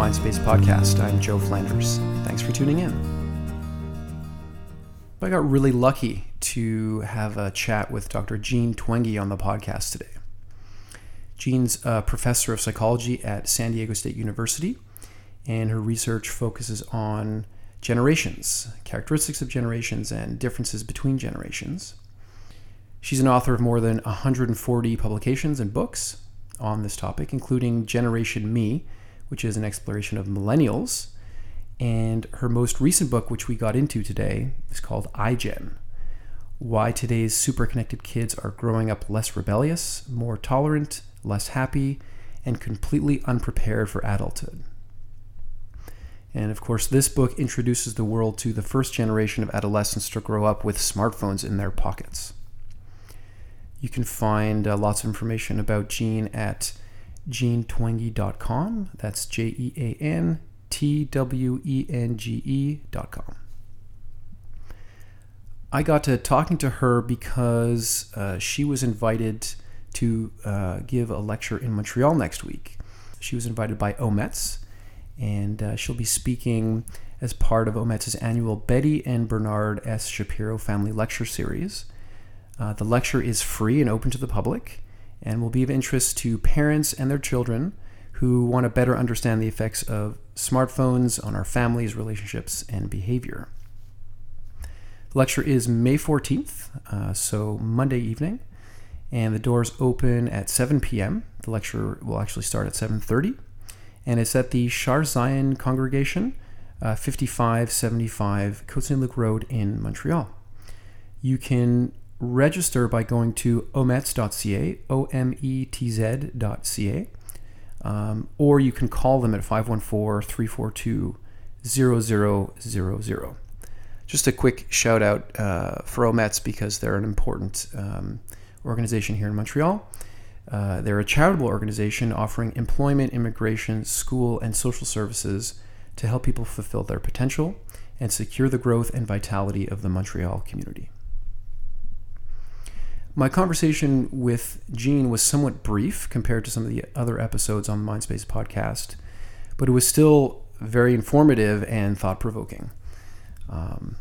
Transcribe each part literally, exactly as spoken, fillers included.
Mindspace podcast. I'm Joe Flanders. Thanks for tuning in. I got really lucky to have a chat with Doctor Jean Twenge on the podcast today. Jean's a professor of psychology at San Diego State University, and her research focuses on generations, characteristics of generations, and differences between generations. She's an author of more than one hundred forty publications and books on this topic, including Generation Me, which is an exploration of millennials, and her most recent book, which we got into today, is called iGen, Why Today's Superconnected Kids Are Growing Up Less Rebellious, More Tolerant, Less Happy, and Completely Unprepared for Adulthood. And of course, this book introduces the world to the first generation of adolescents to grow up with smartphones in their pockets. You can find uh, lots of information about Jean at jean twenge dot com. That's J E A N T W E N G E dot com. I got to talking to her because uh, she was invited to uh, give a lecture in Montreal next week. She was invited by Ometz, and uh, she'll be speaking as part of Ometz's annual Betty and Bernard S. Shapiro Family Lecture Series. Uh, the lecture is free and open to the public and will be of interest to parents and their children who want to better understand the effects of smartphones on our families, relationships, and behavior. The lecture is May fourteenth, uh, so Monday evening, and the doors open at seven p.m. The lecture will actually start at seven thirty, and it's at the Char Zion Congregation, uh, fifty-five seventy-five Côte Saint-Luc Road in Montreal. You can register by going to ometz dot c a, O M E T Z dot C A, um, or you can call them at five one four, three four two, zero zero zero zero. Just a quick shout out uh, for Ometz because they're an important um, organization here in Montreal. Uh, they're a charitable organization offering employment, immigration, school, and social services to help people fulfill their potential and secure the growth and vitality of the Montreal community. My conversation with Jean was somewhat brief compared to some of the other episodes on the Mindspace podcast, but it was still very informative and thought-provoking. Um,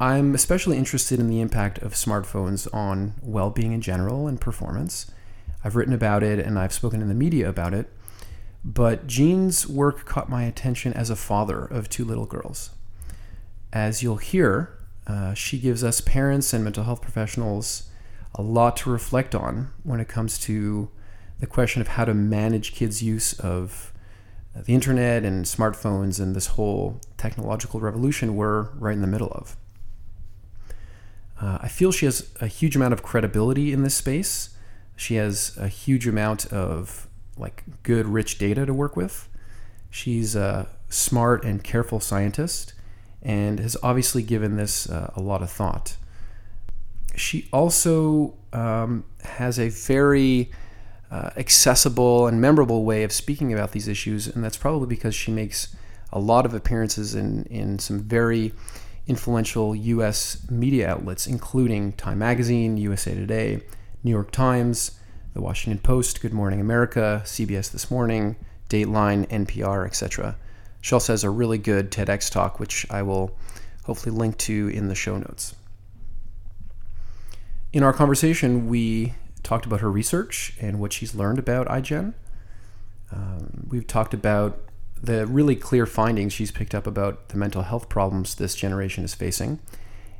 I'm especially interested in the impact of smartphones on well-being in general and performance. I've written about it and I've spoken in the media about it, but Jean's work caught my attention as a father of two little girls. As you'll hear, uh, she gives us parents and mental health professionals a lot to reflect on when it comes to the question of how to manage kids' use of the internet and smartphones and this whole technological revolution we're right in the middle of. Uh, I feel she has a huge amount of credibility in this space. She has a huge amount of like good, rich data to work with. She's a smart and careful scientist and has obviously given this uh, a lot of thought. She also um, has a very uh, accessible and memorable way of speaking about these issues, and that's probably because she makes a lot of appearances in, in some very influential U S media outlets, including Time Magazine, U S A Today, New York Times, The Washington Post, Good Morning America, C B S This Morning, Dateline, N P R, et cetera. She also has a really good TEDx talk, which I will hopefully link to in the show notes. In our conversation, we talked about her research and what she's learned about iGen. Um, we've talked about the really clear findings she's picked up about the mental health problems this generation is facing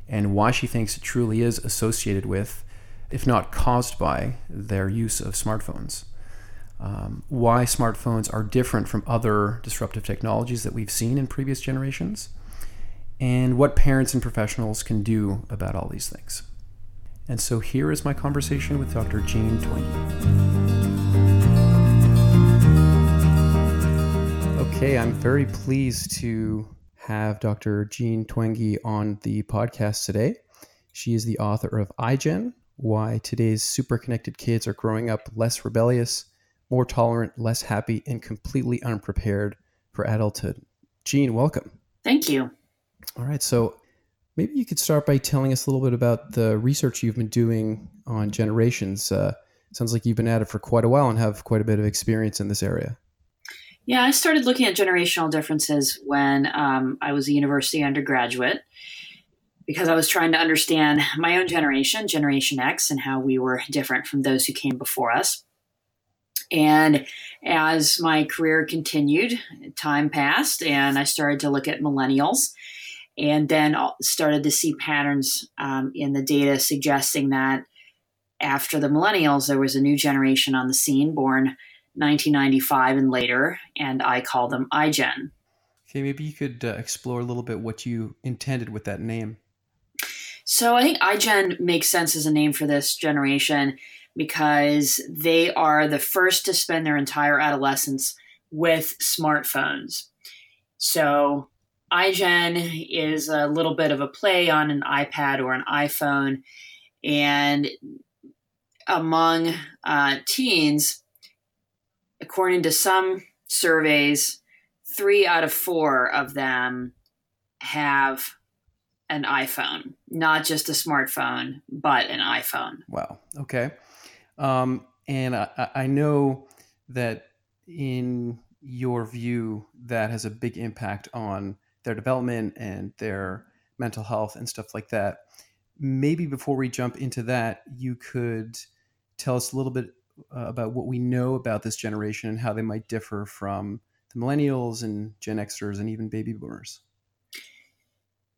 and why she thinks it truly is associated with, if not caused by, their use of smartphones. Um, why smartphones are different from other disruptive technologies that we've seen in previous generations, and what parents and professionals can do about all these things. And so here is my conversation with Doctor Jean Twenge. Okay, I'm very pleased to have Doctor Jean Twenge on the podcast today. She is the author of iGen, Why Today's Superconnected Kids Are Growing Up Less Rebellious, More Tolerant, Less Happy, and Completely Unprepared for Adulthood. Jean, welcome. Thank you. All right, so maybe you could start by telling us a little bit about the research you've been doing on generations. Uh, sounds like you've been at it for quite a while and have quite a bit of experience in this area. Yeah, I started looking at generational differences when um, I was a university undergraduate, because I was trying to understand my own generation, Generation X, and how we were different from those who came before us. And as my career continued, time passed, and I started to look at millennials, and then started to see patterns um, in the data suggesting that after the millennials, there was a new generation on the scene, born nineteen ninety-five and later, and I call them iGen. Okay, maybe you could uh, explore a little bit what you intended with that name. So I think iGen makes sense as a name for this generation because they are the first to spend their entire adolescence with smartphones. So iGen is a little bit of a play on an iPad or an iPhone, and among uh, teens, according to some surveys, three out of four of them have an iPhone, not just a smartphone, but an iPhone. Wow. Okay. Um, and I, I know that in your view, that has a big impact on their development and their mental health and stuff like that. Maybe before we jump into that, you could tell us a little bit uh, about what we know about this generation and how they might differ from the millennials and Gen Xers and even baby boomers.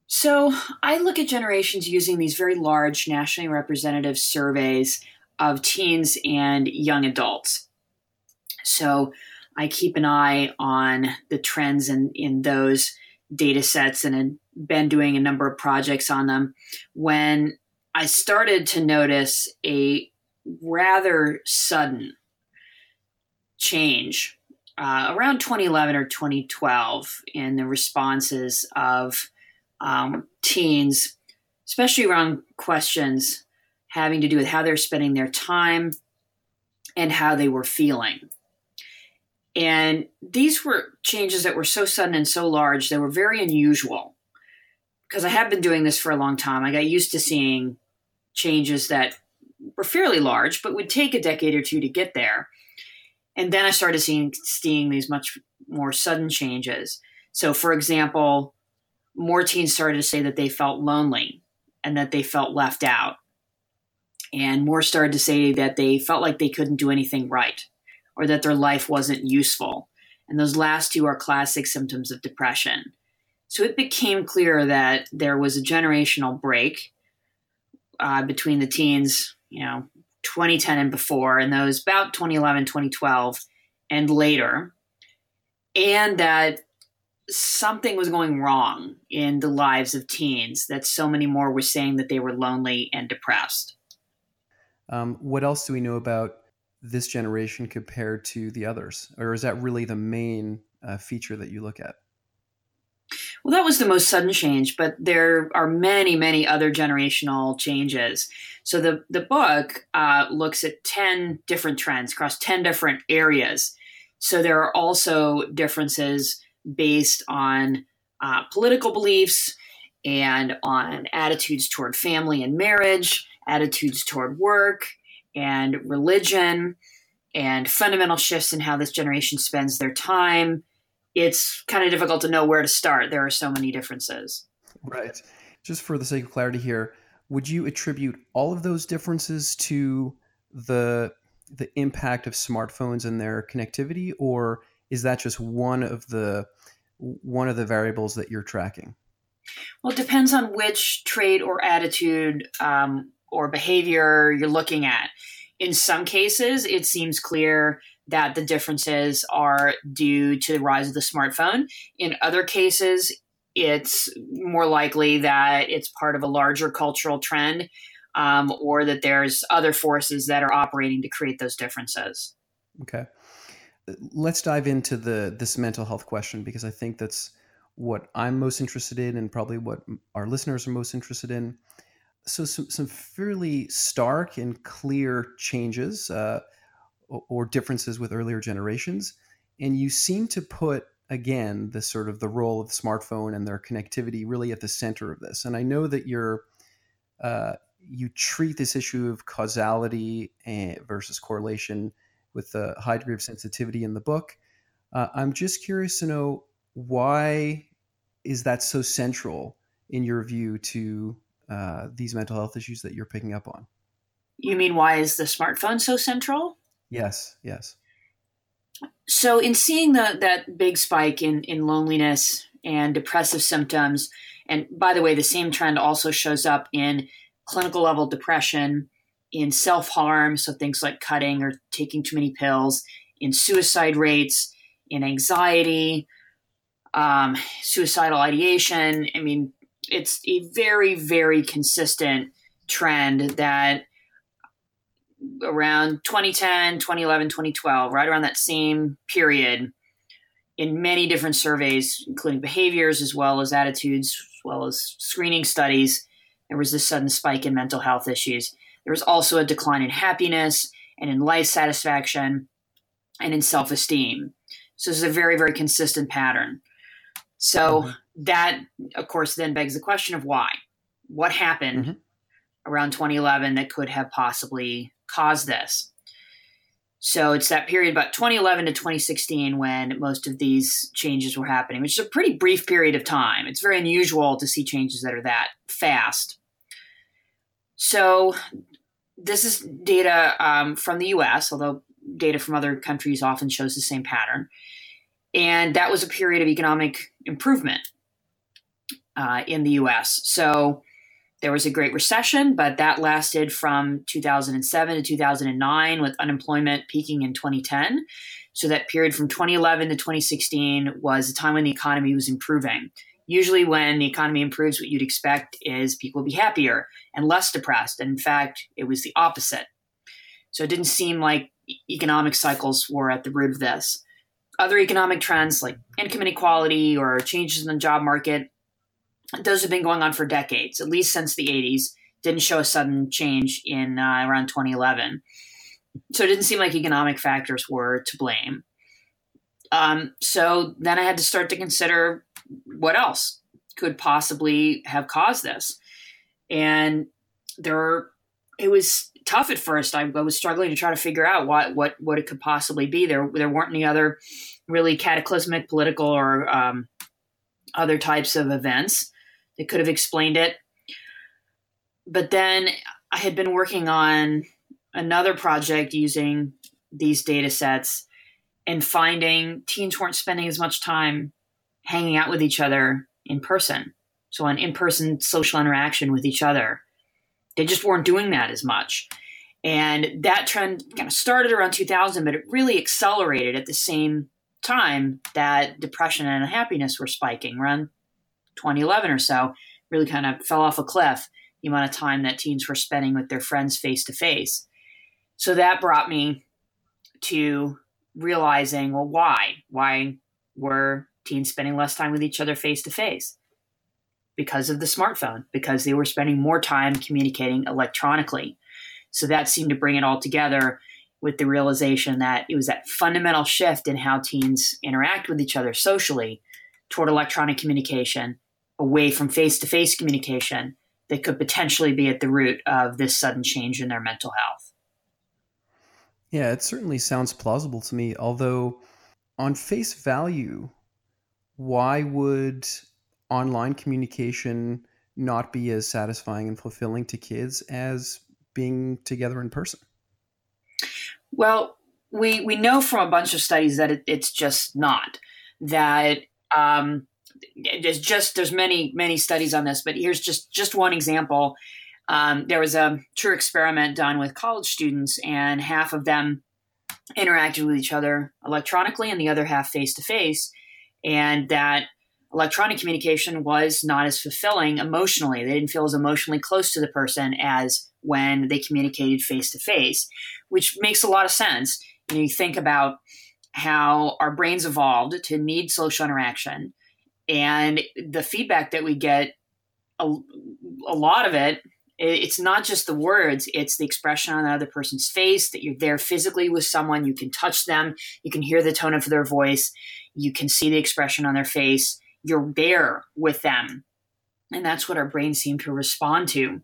So I look at generations using these very large nationally representative surveys of teens and young adults. So I keep an eye on the trends in, in those data sets and had been doing a number of projects on them. When I started to notice a rather sudden change uh, around twenty eleven or twenty twelve in the responses of um, teens, especially around questions having to do with how they're spending their time and how they were feeling. And these were changes that were so sudden and so large, they were very unusual because I have been doing this for a long time. I got used to seeing changes that were fairly large, but would take a decade or two to get there. And then I started seeing, seeing these much more sudden changes. So for example, more teens started to say that they felt lonely and that they felt left out. And more started to say that they felt like they couldn't do anything right, or that their life wasn't useful. And those last two are classic symptoms of depression. So it became clear that there was a generational break uh, between the teens, you know, twenty ten and before, and those about twenty eleven, twenty twelve, and later, and that something was going wrong in the lives of teens, that so many more were saying that they were lonely and depressed. Um, what else do we know about this generation compared to the others? Or is that really the main uh, feature that you look at? Well, that was the most sudden change, but there are many, many other generational changes. So the, the book uh, looks at ten different trends across ten different areas. So there are also differences based on uh, political beliefs and on attitudes toward family and marriage, attitudes toward work, and religion, and fundamental shifts in how this generation spends their time. It's kind of difficult to know where to start. There are so many differences. Right. Just for the sake of clarity here, would you attribute all of those differences to the the impact of smartphones and their connectivity, or is that just one of the one of the variables that you're tracking? Well, it depends on which trait or attitude um, or behavior you're looking at. In some cases, it seems clear that the differences are due to the rise of the smartphone. In other cases, it's more likely that it's part of a larger cultural trend, um, or that there's other forces that are operating to create those differences. Okay. Let's dive into the this mental health question, because I think that's what I'm most interested in and probably what our listeners are most interested in. So some, some fairly stark and clear changes uh, or differences with earlier generations. And you seem to put, again, the sort of the role of the smartphone and their connectivity really at the center of this. And I know that you're, uh, you treat this issue of causality versus correlation with a high degree of sensitivity in the book. Uh, I'm just curious to know, why is that so central in your view to uh, these mental health issues that you're picking up on? You mean, why is the smartphone so central? Yes, yes. So in seeing the, that big spike in, in loneliness and depressive symptoms, and by the way, the same trend also shows up in clinical level depression, in self-harm, so things like cutting or taking too many pills, in suicide rates, in anxiety, um, suicidal ideation. I mean, it's a very, very consistent trend that around twenty ten, twenty eleven, twenty twelve, right around that same period, in many different surveys, including behaviors as well as attitudes, as well as screening studies, there was this sudden spike in mental health issues. There was also a decline in happiness and in life satisfaction and in self-esteem. So this is a very, very consistent pattern. So mm-hmm. that, of course, then begs the question of why. What happened mm-hmm. around twenty eleven that could have possibly caused this? So it's that period about twenty eleven to twenty sixteen when most of these changes were happening, which is a pretty brief period of time. It's very unusual to see changes that are that fast. So this is data um, from the U S, although data from other countries often shows the same pattern. And that was a period of economic improvement uh, in the U S. So there was a Great Recession, but that lasted from two thousand seven to two thousand nine, with unemployment peaking in twenty ten. So that period from twenty eleven to twenty sixteen was a time when the economy was improving. Usually when the economy improves, what you'd expect is people will be happier and less depressed. And in fact, it was the opposite. So it didn't seem like economic cycles were at the root of this. Other economic trends like income inequality or changes in the job market, those have been going on for decades, at least since the eighties, didn't show a sudden change in uh, around twenty eleven. So it didn't seem like economic factors were to blame. Um, so then I had to start to consider what else could possibly have caused this. And there, it was tough at first. I, I was struggling to try to figure out what, what, what it could possibly be. There, there weren't any other really cataclysmic political or um, other types of events that could have explained it. But then I had been working on another project using these data sets and finding teens weren't spending as much time hanging out with each other in person. So on in-person social interaction with each other, they just weren't doing that as much. And that trend kind of started around two thousand, but it really accelerated at the same time that depression and unhappiness were spiking. Around twenty eleven or so, really kind of fell off a cliff, the amount of time that teens were spending with their friends face-to-face. So that brought me to realizing, well, why? Why were teens spending less time with each other face-to-face? Because of the smartphone, because they were spending more time communicating electronically. So that seemed to bring it all together with the realization that it was that fundamental shift in how teens interact with each other socially toward electronic communication, away from face-to-face communication, that could potentially be at the root of this sudden change in their mental health. Yeah, it certainly sounds plausible to me. Although on face value, why would online communication not be as satisfying and fulfilling to kids as being together in person? Well, we we know from a bunch of studies that it, it's just not. That um, there's just there's many many studies on this, but here's just just one example. Um, there was a true experiment done with college students, and half of them interacted with each other electronically, and the other half face to face, and that electronic communication was not as fulfilling emotionally. They didn't feel as emotionally close to the person as when they communicated face to face, which makes a lot of sense. You know, you think about how our brains evolved to need social interaction, and the feedback that we get, a, a lot of it, it's not just the words, it's the expression on the other person's face, that you're there physically with someone, you can touch them, you can hear the tone of their voice, you can see the expression on their face, you're there with them. And that's what our brains seem to respond to.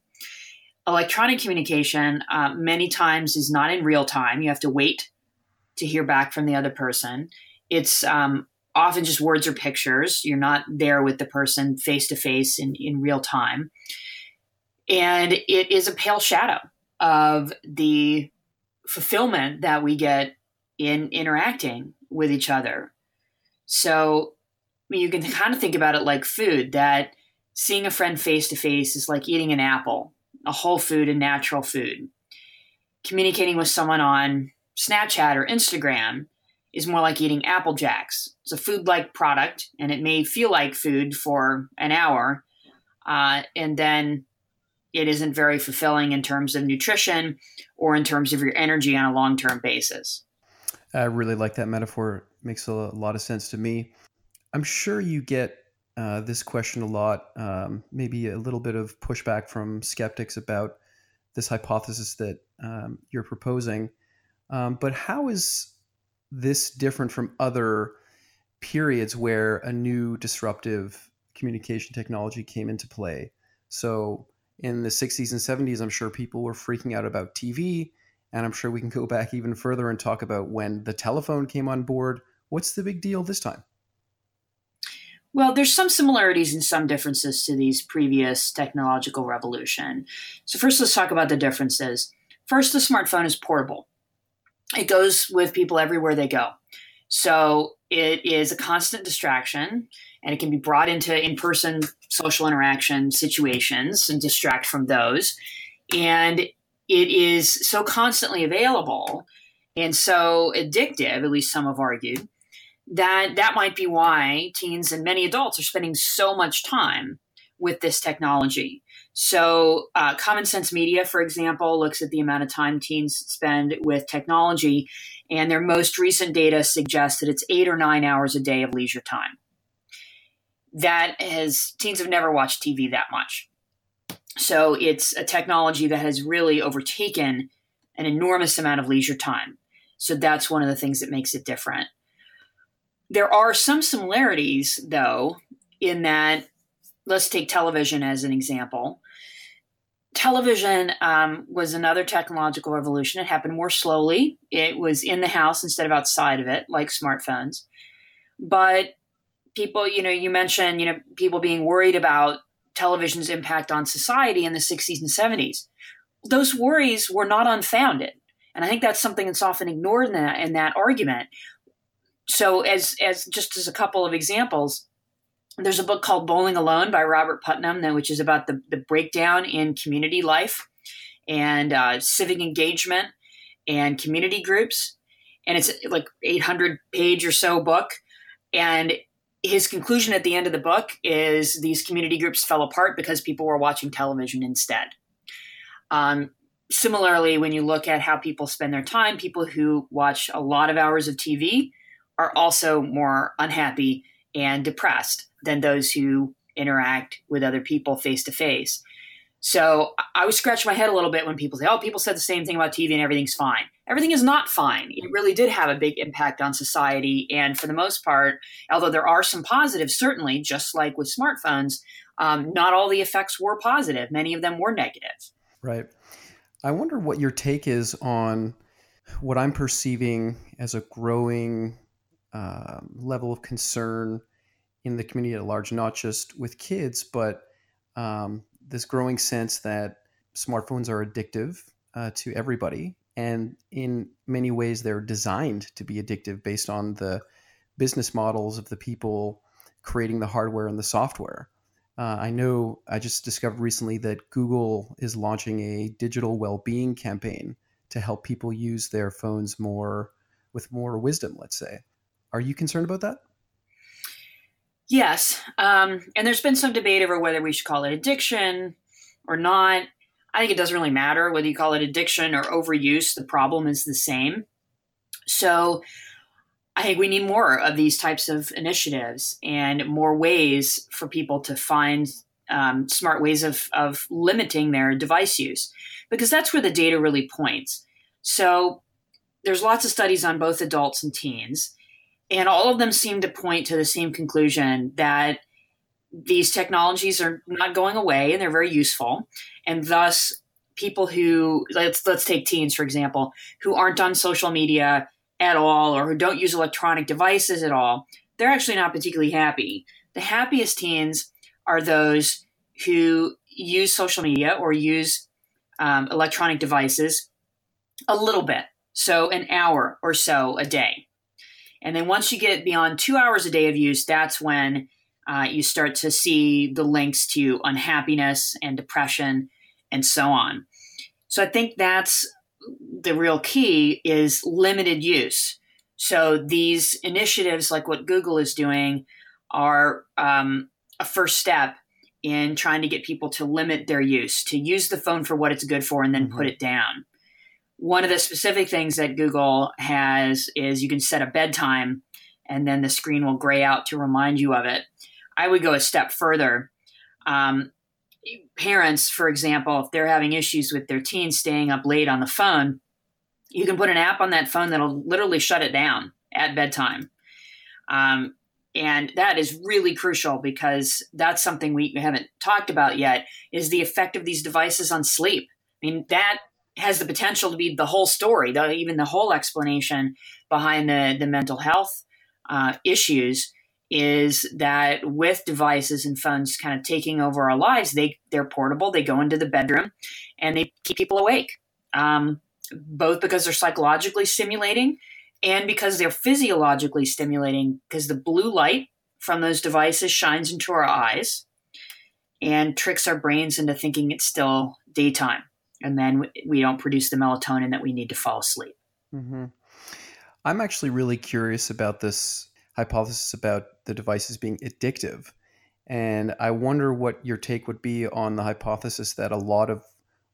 Electronic communication uh, many times is not in real time. You have to wait to hear back from the other person. It's um, often just words or pictures. You're not there with the person face to face in in real time. And it is a pale shadow of the fulfillment that we get in interacting with each other. So I mean, you can kind of think about it like food, that seeing a friend face to face is like eating an apple, a whole food and natural food. Communicating with someone on Snapchat or Instagram is more like eating Apple Jacks. It's a food-like product, and it may feel like food for an hour, uh, and then it isn't very fulfilling in terms of nutrition or in terms of your energy on a long-term basis. I really like that metaphor. It makes a lot of sense to me. I'm sure you get uh, this question a lot, um, maybe a little bit of pushback from skeptics about this hypothesis that um, you're proposing. Um, but how is this different from other periods where a new disruptive communication technology came into play? So in the sixties and seventies, I'm sure people were freaking out about T V, and I'm sure we can go back even further and talk about when the telephone came on board. What's the big deal this time? Well, there's some similarities and some differences to these previous technological revolution. So first, let's talk about the differences. First, the smartphone is portable. It goes with people everywhere they go. So it is a constant distraction, and it can be brought into in-person social interaction situations and distract from those. And it is so constantly available and so addictive, at least some have argued, that that might be why teens and many adults are spending so much time with this technology. So uh, Common Sense Media, for example, looks at the amount of time teens spend with technology, and their most recent data suggests that it's eight or nine hours a day of leisure time. That has, teens have never watched T V that much. So it's a technology that has really overtaken an enormous amount of leisure time. So that's one of the things that makes it different. There are some similarities, though, in that, let's take television as an example. Television um, was another technological revolution. It happened more slowly. It was in the house instead of outside of it, like smartphones. But people, you know, you mentioned, you know, people being worried about television's impact on society in the sixties and seventies. Those worries were not unfounded. And I think that's something that's often ignored in that, in that argument. So as as just as a couple of examples, there's a book called Bowling Alone by Robert Putnam, which is about the, the breakdown in community life and uh, civic engagement and community groups. And it's like eight hundred page or so book. And his conclusion at the end of the book is these community groups fell apart because people were watching television instead. Um, similarly, when you look at how people spend their time, people who watch a lot of hours of T V are also more unhappy and depressed than those who interact with other people face to face. So I always scratch my head a little bit when people say, oh, people said the same thing about T V and everything's fine. Everything is not fine. It really did have a big impact on society. And for the most part, although there are some positives, certainly, just like with smartphones, um, not all the effects were positive. Many of them were negative. Right. I wonder what your take is on what I'm perceiving as a growing Uh, level of concern in the community at large, not just with kids, but um, this growing sense that smartphones are addictive uh, to everybody. And in many ways, they're designed to be addictive based on the business models of the people creating the hardware and the software. Uh, I know I just discovered recently that Google is launching a digital well-being campaign to help people use their phones more with more wisdom, let's say. Are you concerned about that? Yes. Um, and there's been some debate over whether we should call it addiction or not. I think it doesn't really matter whether you call it addiction or overuse. The problem is the same. So I think we need more of these types of initiatives and more ways for people to find um, smart ways of, of limiting their device use, because that's where the data really points. So there's lots of studies on both adults and teens. And all of them seem to point to the same conclusion, that these technologies are not going away and they're very useful. And thus people who, let's let's take teens, for example, who aren't on social media at all or who don't use electronic devices at all, they're actually not particularly happy. The happiest teens are those who use social media or use um, electronic devices a little bit, so an hour or so a day. And then once you get beyond two hours a day of use, that's when uh, you start to see the links to unhappiness and depression and so on. So I think that's the real key, is limited use. So these initiatives like what Google is doing are um, a first step in trying to get people to limit their use, to use the phone for what it's good for and then mm-hmm. put it down. One of the specific things that Google has is you can set a bedtime and then the screen will gray out to remind you of it. I would go a step further. Um, parents, for example, if they're having issues with their teens staying up late on the phone, you can put an app on that phone that'll literally shut it down at bedtime. Um, and that is really crucial because that's something we haven't talked about yet, is the effect of these devices on sleep. I mean, that has the potential to be the whole story, though, even the whole explanation behind the, the mental health uh, issues, is that with devices and phones kind of taking over our lives, they, they're portable, they go into the bedroom, and they keep people awake, um, both because they're psychologically stimulating and because they're physiologically stimulating, because the blue light from those devices shines into our eyes and tricks our brains into thinking it's still daytime. And then we don't produce the melatonin that we need to fall asleep. Mm-hmm. I'm actually really curious about this hypothesis about the devices being addictive. And I wonder what your take would be on the hypothesis that a lot of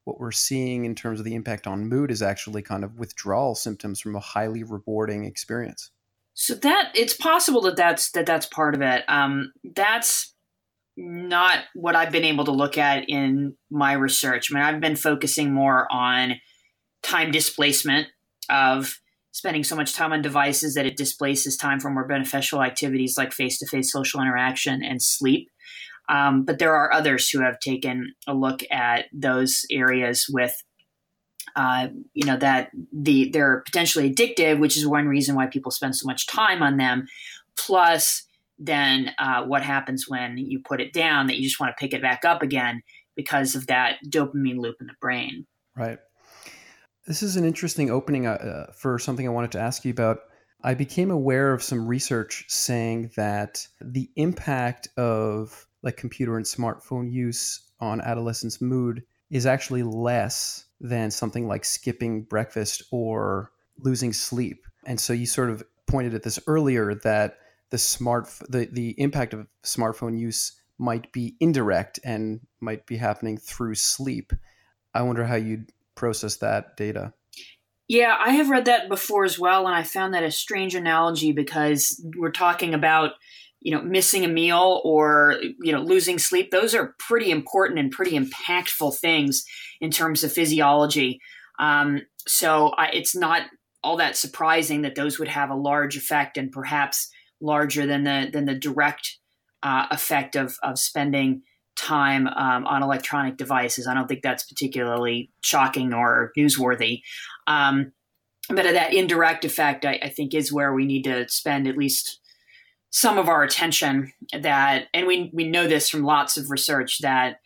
what we're seeing in terms of the impact on mood is actually kind of withdrawal symptoms from a highly rewarding experience. So that it's possible that that's, that that's part of it. Um, that's not what I've been able to look at in my research. I mean, I've been focusing more on time displacement, of spending so much time on devices that it displaces time for more beneficial activities like face-to-face social interaction and sleep. Um, but there are others who have taken a look at those areas with, uh, you know, that the they're potentially addictive, which is one reason why people spend so much time on them. Plus, then uh, what happens when you put it down, that you just want to pick it back up again because of that dopamine loop in the brain. Right. This is an interesting opening uh, for something I wanted to ask you about. I became aware of some research saying that the impact of like computer and smartphone use on adolescents' mood is actually less than something like skipping breakfast or losing sleep. And so you sort of pointed at this earlier, that the smart the, the impact of smartphone use might be indirect and might be happening through sleep. I wonder how you'd process that data. Yeah, I have read that before as well, and I found that a strange analogy, because we're talking about, you know, missing a meal or, you know, losing sleep. Those are pretty important and pretty impactful things in terms of physiology. Um, so I, it's not all that surprising that those would have a large effect, and perhaps larger than the than the direct uh, effect of of spending time um, on electronic devices. I don't think that's particularly shocking or newsworthy. Um, but that indirect effect, I, I think, is where we need to spend at least some of our attention. That, and we we know this from lots of research, that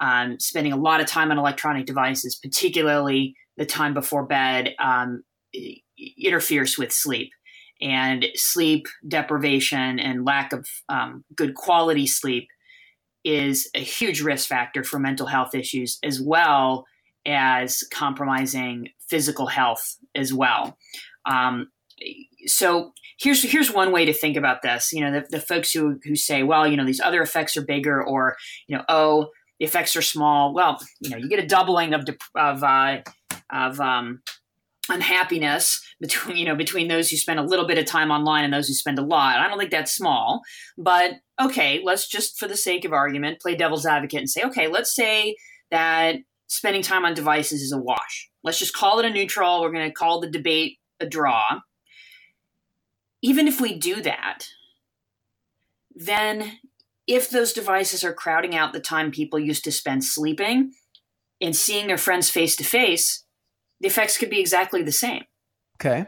um, spending a lot of time on electronic devices, particularly the time before bed, um, interferes with sleep. And sleep deprivation and lack of um, good quality sleep is a huge risk factor for mental health issues, as well as compromising physical health as well. Um, so here's here's one way to think about this. You know, the, the folks who who say, well, you know, these other effects are bigger, or, you know, oh, the effects are small. Well, you know, you get a doubling of of uh, of um, unhappiness between, you know, between those who spend a little bit of time online and those who spend a lot. I don't think that's small, but okay, let's just, for the sake of argument, play devil's advocate and say, okay, let's say that spending time on devices is a wash. Let's just call it a neutral. We're going to call the debate a draw. Even if we do that, then if those devices are crowding out the time people used to spend sleeping and seeing their friends face to face, the effects could be exactly the same. Okay.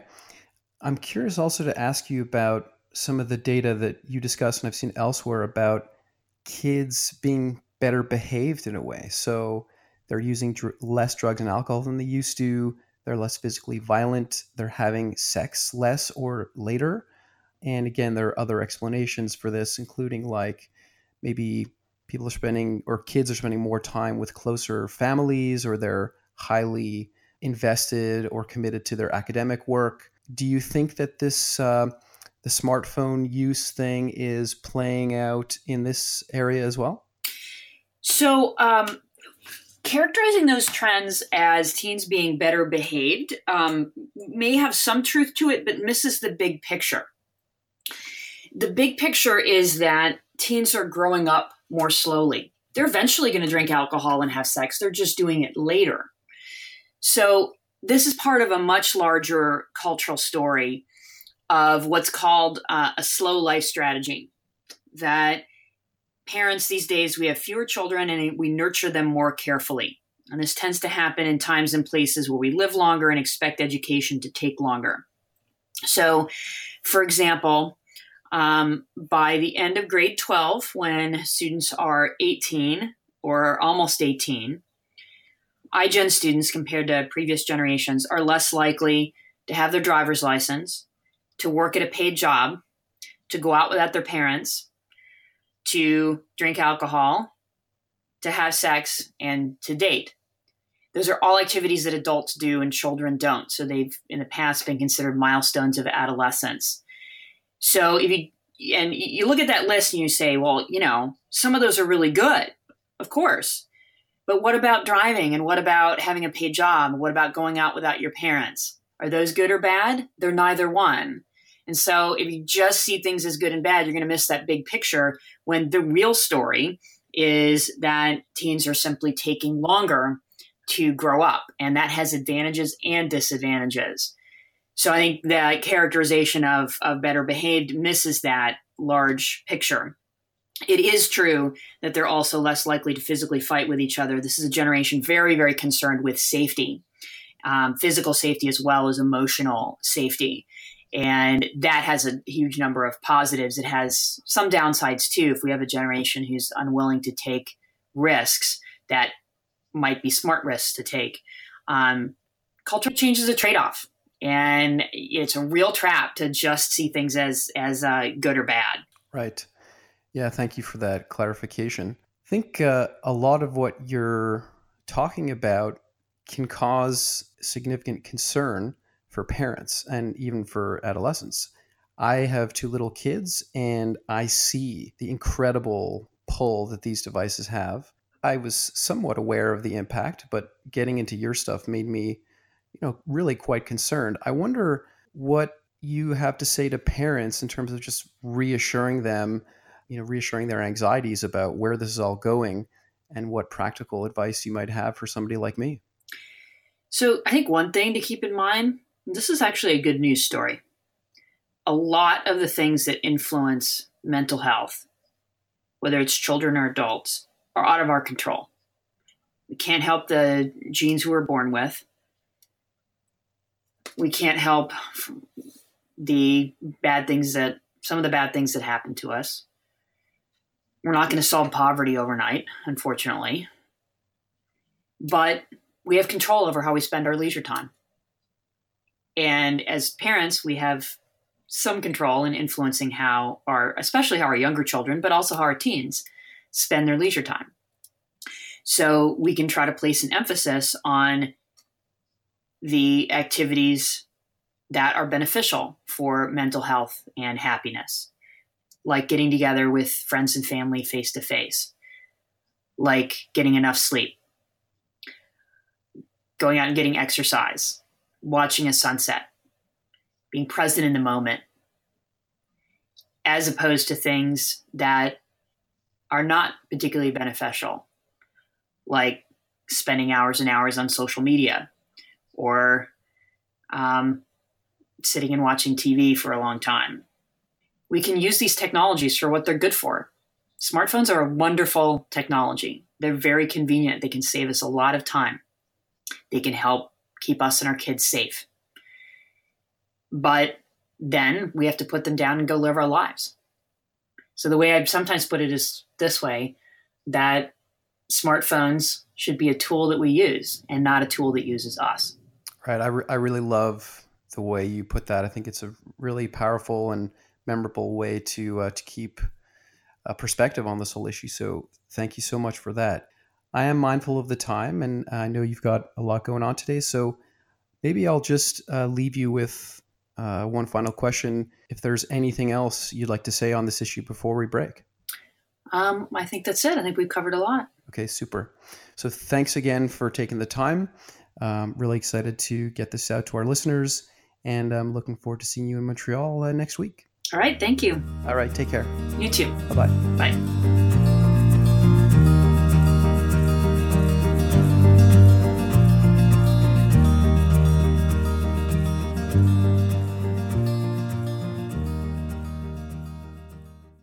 I'm curious also to ask you about some of the data that you discuss and I've seen elsewhere about kids being better behaved in a way. So they're using dr- less drugs and alcohol than they used to. They're less physically violent. They're having sex less or later. And again, there are other explanations for this, including like maybe people are spending or kids are spending more time with closer families, or they're highly invested or committed to their academic work. Do you think that this uh, the smartphone use thing is playing out in this area as well? So um, characterizing those trends as teens being better behaved um, may have some truth to it, but misses the big picture. The big picture is that teens are growing up more slowly. They're eventually going to drink alcohol and have sex. They're just doing it later. So this is part of a much larger cultural story of what's called uh, a slow life strategy, that parents these days, we have fewer children and we nurture them more carefully. And this tends to happen in times and places where we live longer and expect education to take longer. So, for example, Um, by the end of grade twelve, when students are eighteen or almost eighteen, iGen students compared to previous generations are less likely to have their driver's license, to work at a paid job, to go out without their parents, to drink alcohol, to have sex, and to date. Those are all activities that adults do and children don't. So they've in the past been considered milestones of adolescence. So if you, and you look at that list and you say, well, you know, some of those are really good, of course, but what about driving? And what about having a paid job? What about going out without your parents? Are those good or bad? They're neither one. And so if you just see things as good and bad, you're going to miss that big picture when the real story is that teens are simply taking longer to grow up. And that has advantages and disadvantages. So I think the characterization of, of better behaved misses that large picture. It is true that they're also less likely to physically fight with each other. This is a generation very, very concerned with safety, um, physical safety as well as emotional safety. And that has a huge number of positives. It has some downsides too. If we have a generation who's unwilling to take risks that might be smart risks to take, um, cultural change is a trade-off. And it's a real trap to just see things as as uh, good or bad. Right. Yeah, thank you for that clarification. I think uh, a lot of what you're talking about can cause significant concern for parents and even for adolescents. I have two little kids and I see the incredible pull that these devices have. I was somewhat aware of the impact, but getting into your stuff made me you know, really quite concerned. I wonder what you have to say to parents in terms of just reassuring them, you know, reassuring their anxieties about where this is all going and what practical advice you might have for somebody like me. So I think one thing to keep in mind, this is actually a good news story. A lot of the things that influence mental health, whether it's children or adults, are out of our control. We can't help the genes we were born with. We can't help the bad things that some of the bad things that happen to us. We're not going to solve poverty overnight, unfortunately. But we have control over how we spend our leisure time. And as parents, we have some control in influencing how our, especially how our younger children, but also how our teens spend their leisure time. So we can try to place an emphasis on the activities that are beneficial for mental health and happiness, like getting together with friends and family face to face, like getting enough sleep, going out and getting exercise, watching a sunset, being present in the moment, as opposed to things that are not particularly beneficial, like spending hours and hours on social media, or um, sitting and watching T V for a long time. We can use these technologies for what they're good for. Smartphones are a wonderful technology. They're very convenient. They can save us a lot of time. They can help keep us and our kids safe. But then we have to put them down and go live our lives. So the way I sometimes put it is this way, that smartphones should be a tool that we use and not a tool that uses us. Right. I, re- I really love the way you put that. I think it's a really powerful and memorable way to uh, to keep a perspective on this whole issue. So thank you so much for that. I am mindful of the time, and I know you've got a lot going on today. So maybe I'll just uh, leave you with uh, one final question. If there's anything else you'd like to say on this issue before we break. Um, I think that's it. I think we've covered a lot. Okay, super. So thanks again for taking the time. Um, really excited to get this out to our listeners, and I'm looking forward to seeing you in Montreal uh, next week. All right. Thank you. All right. Take care. You too. Bye-bye. Bye.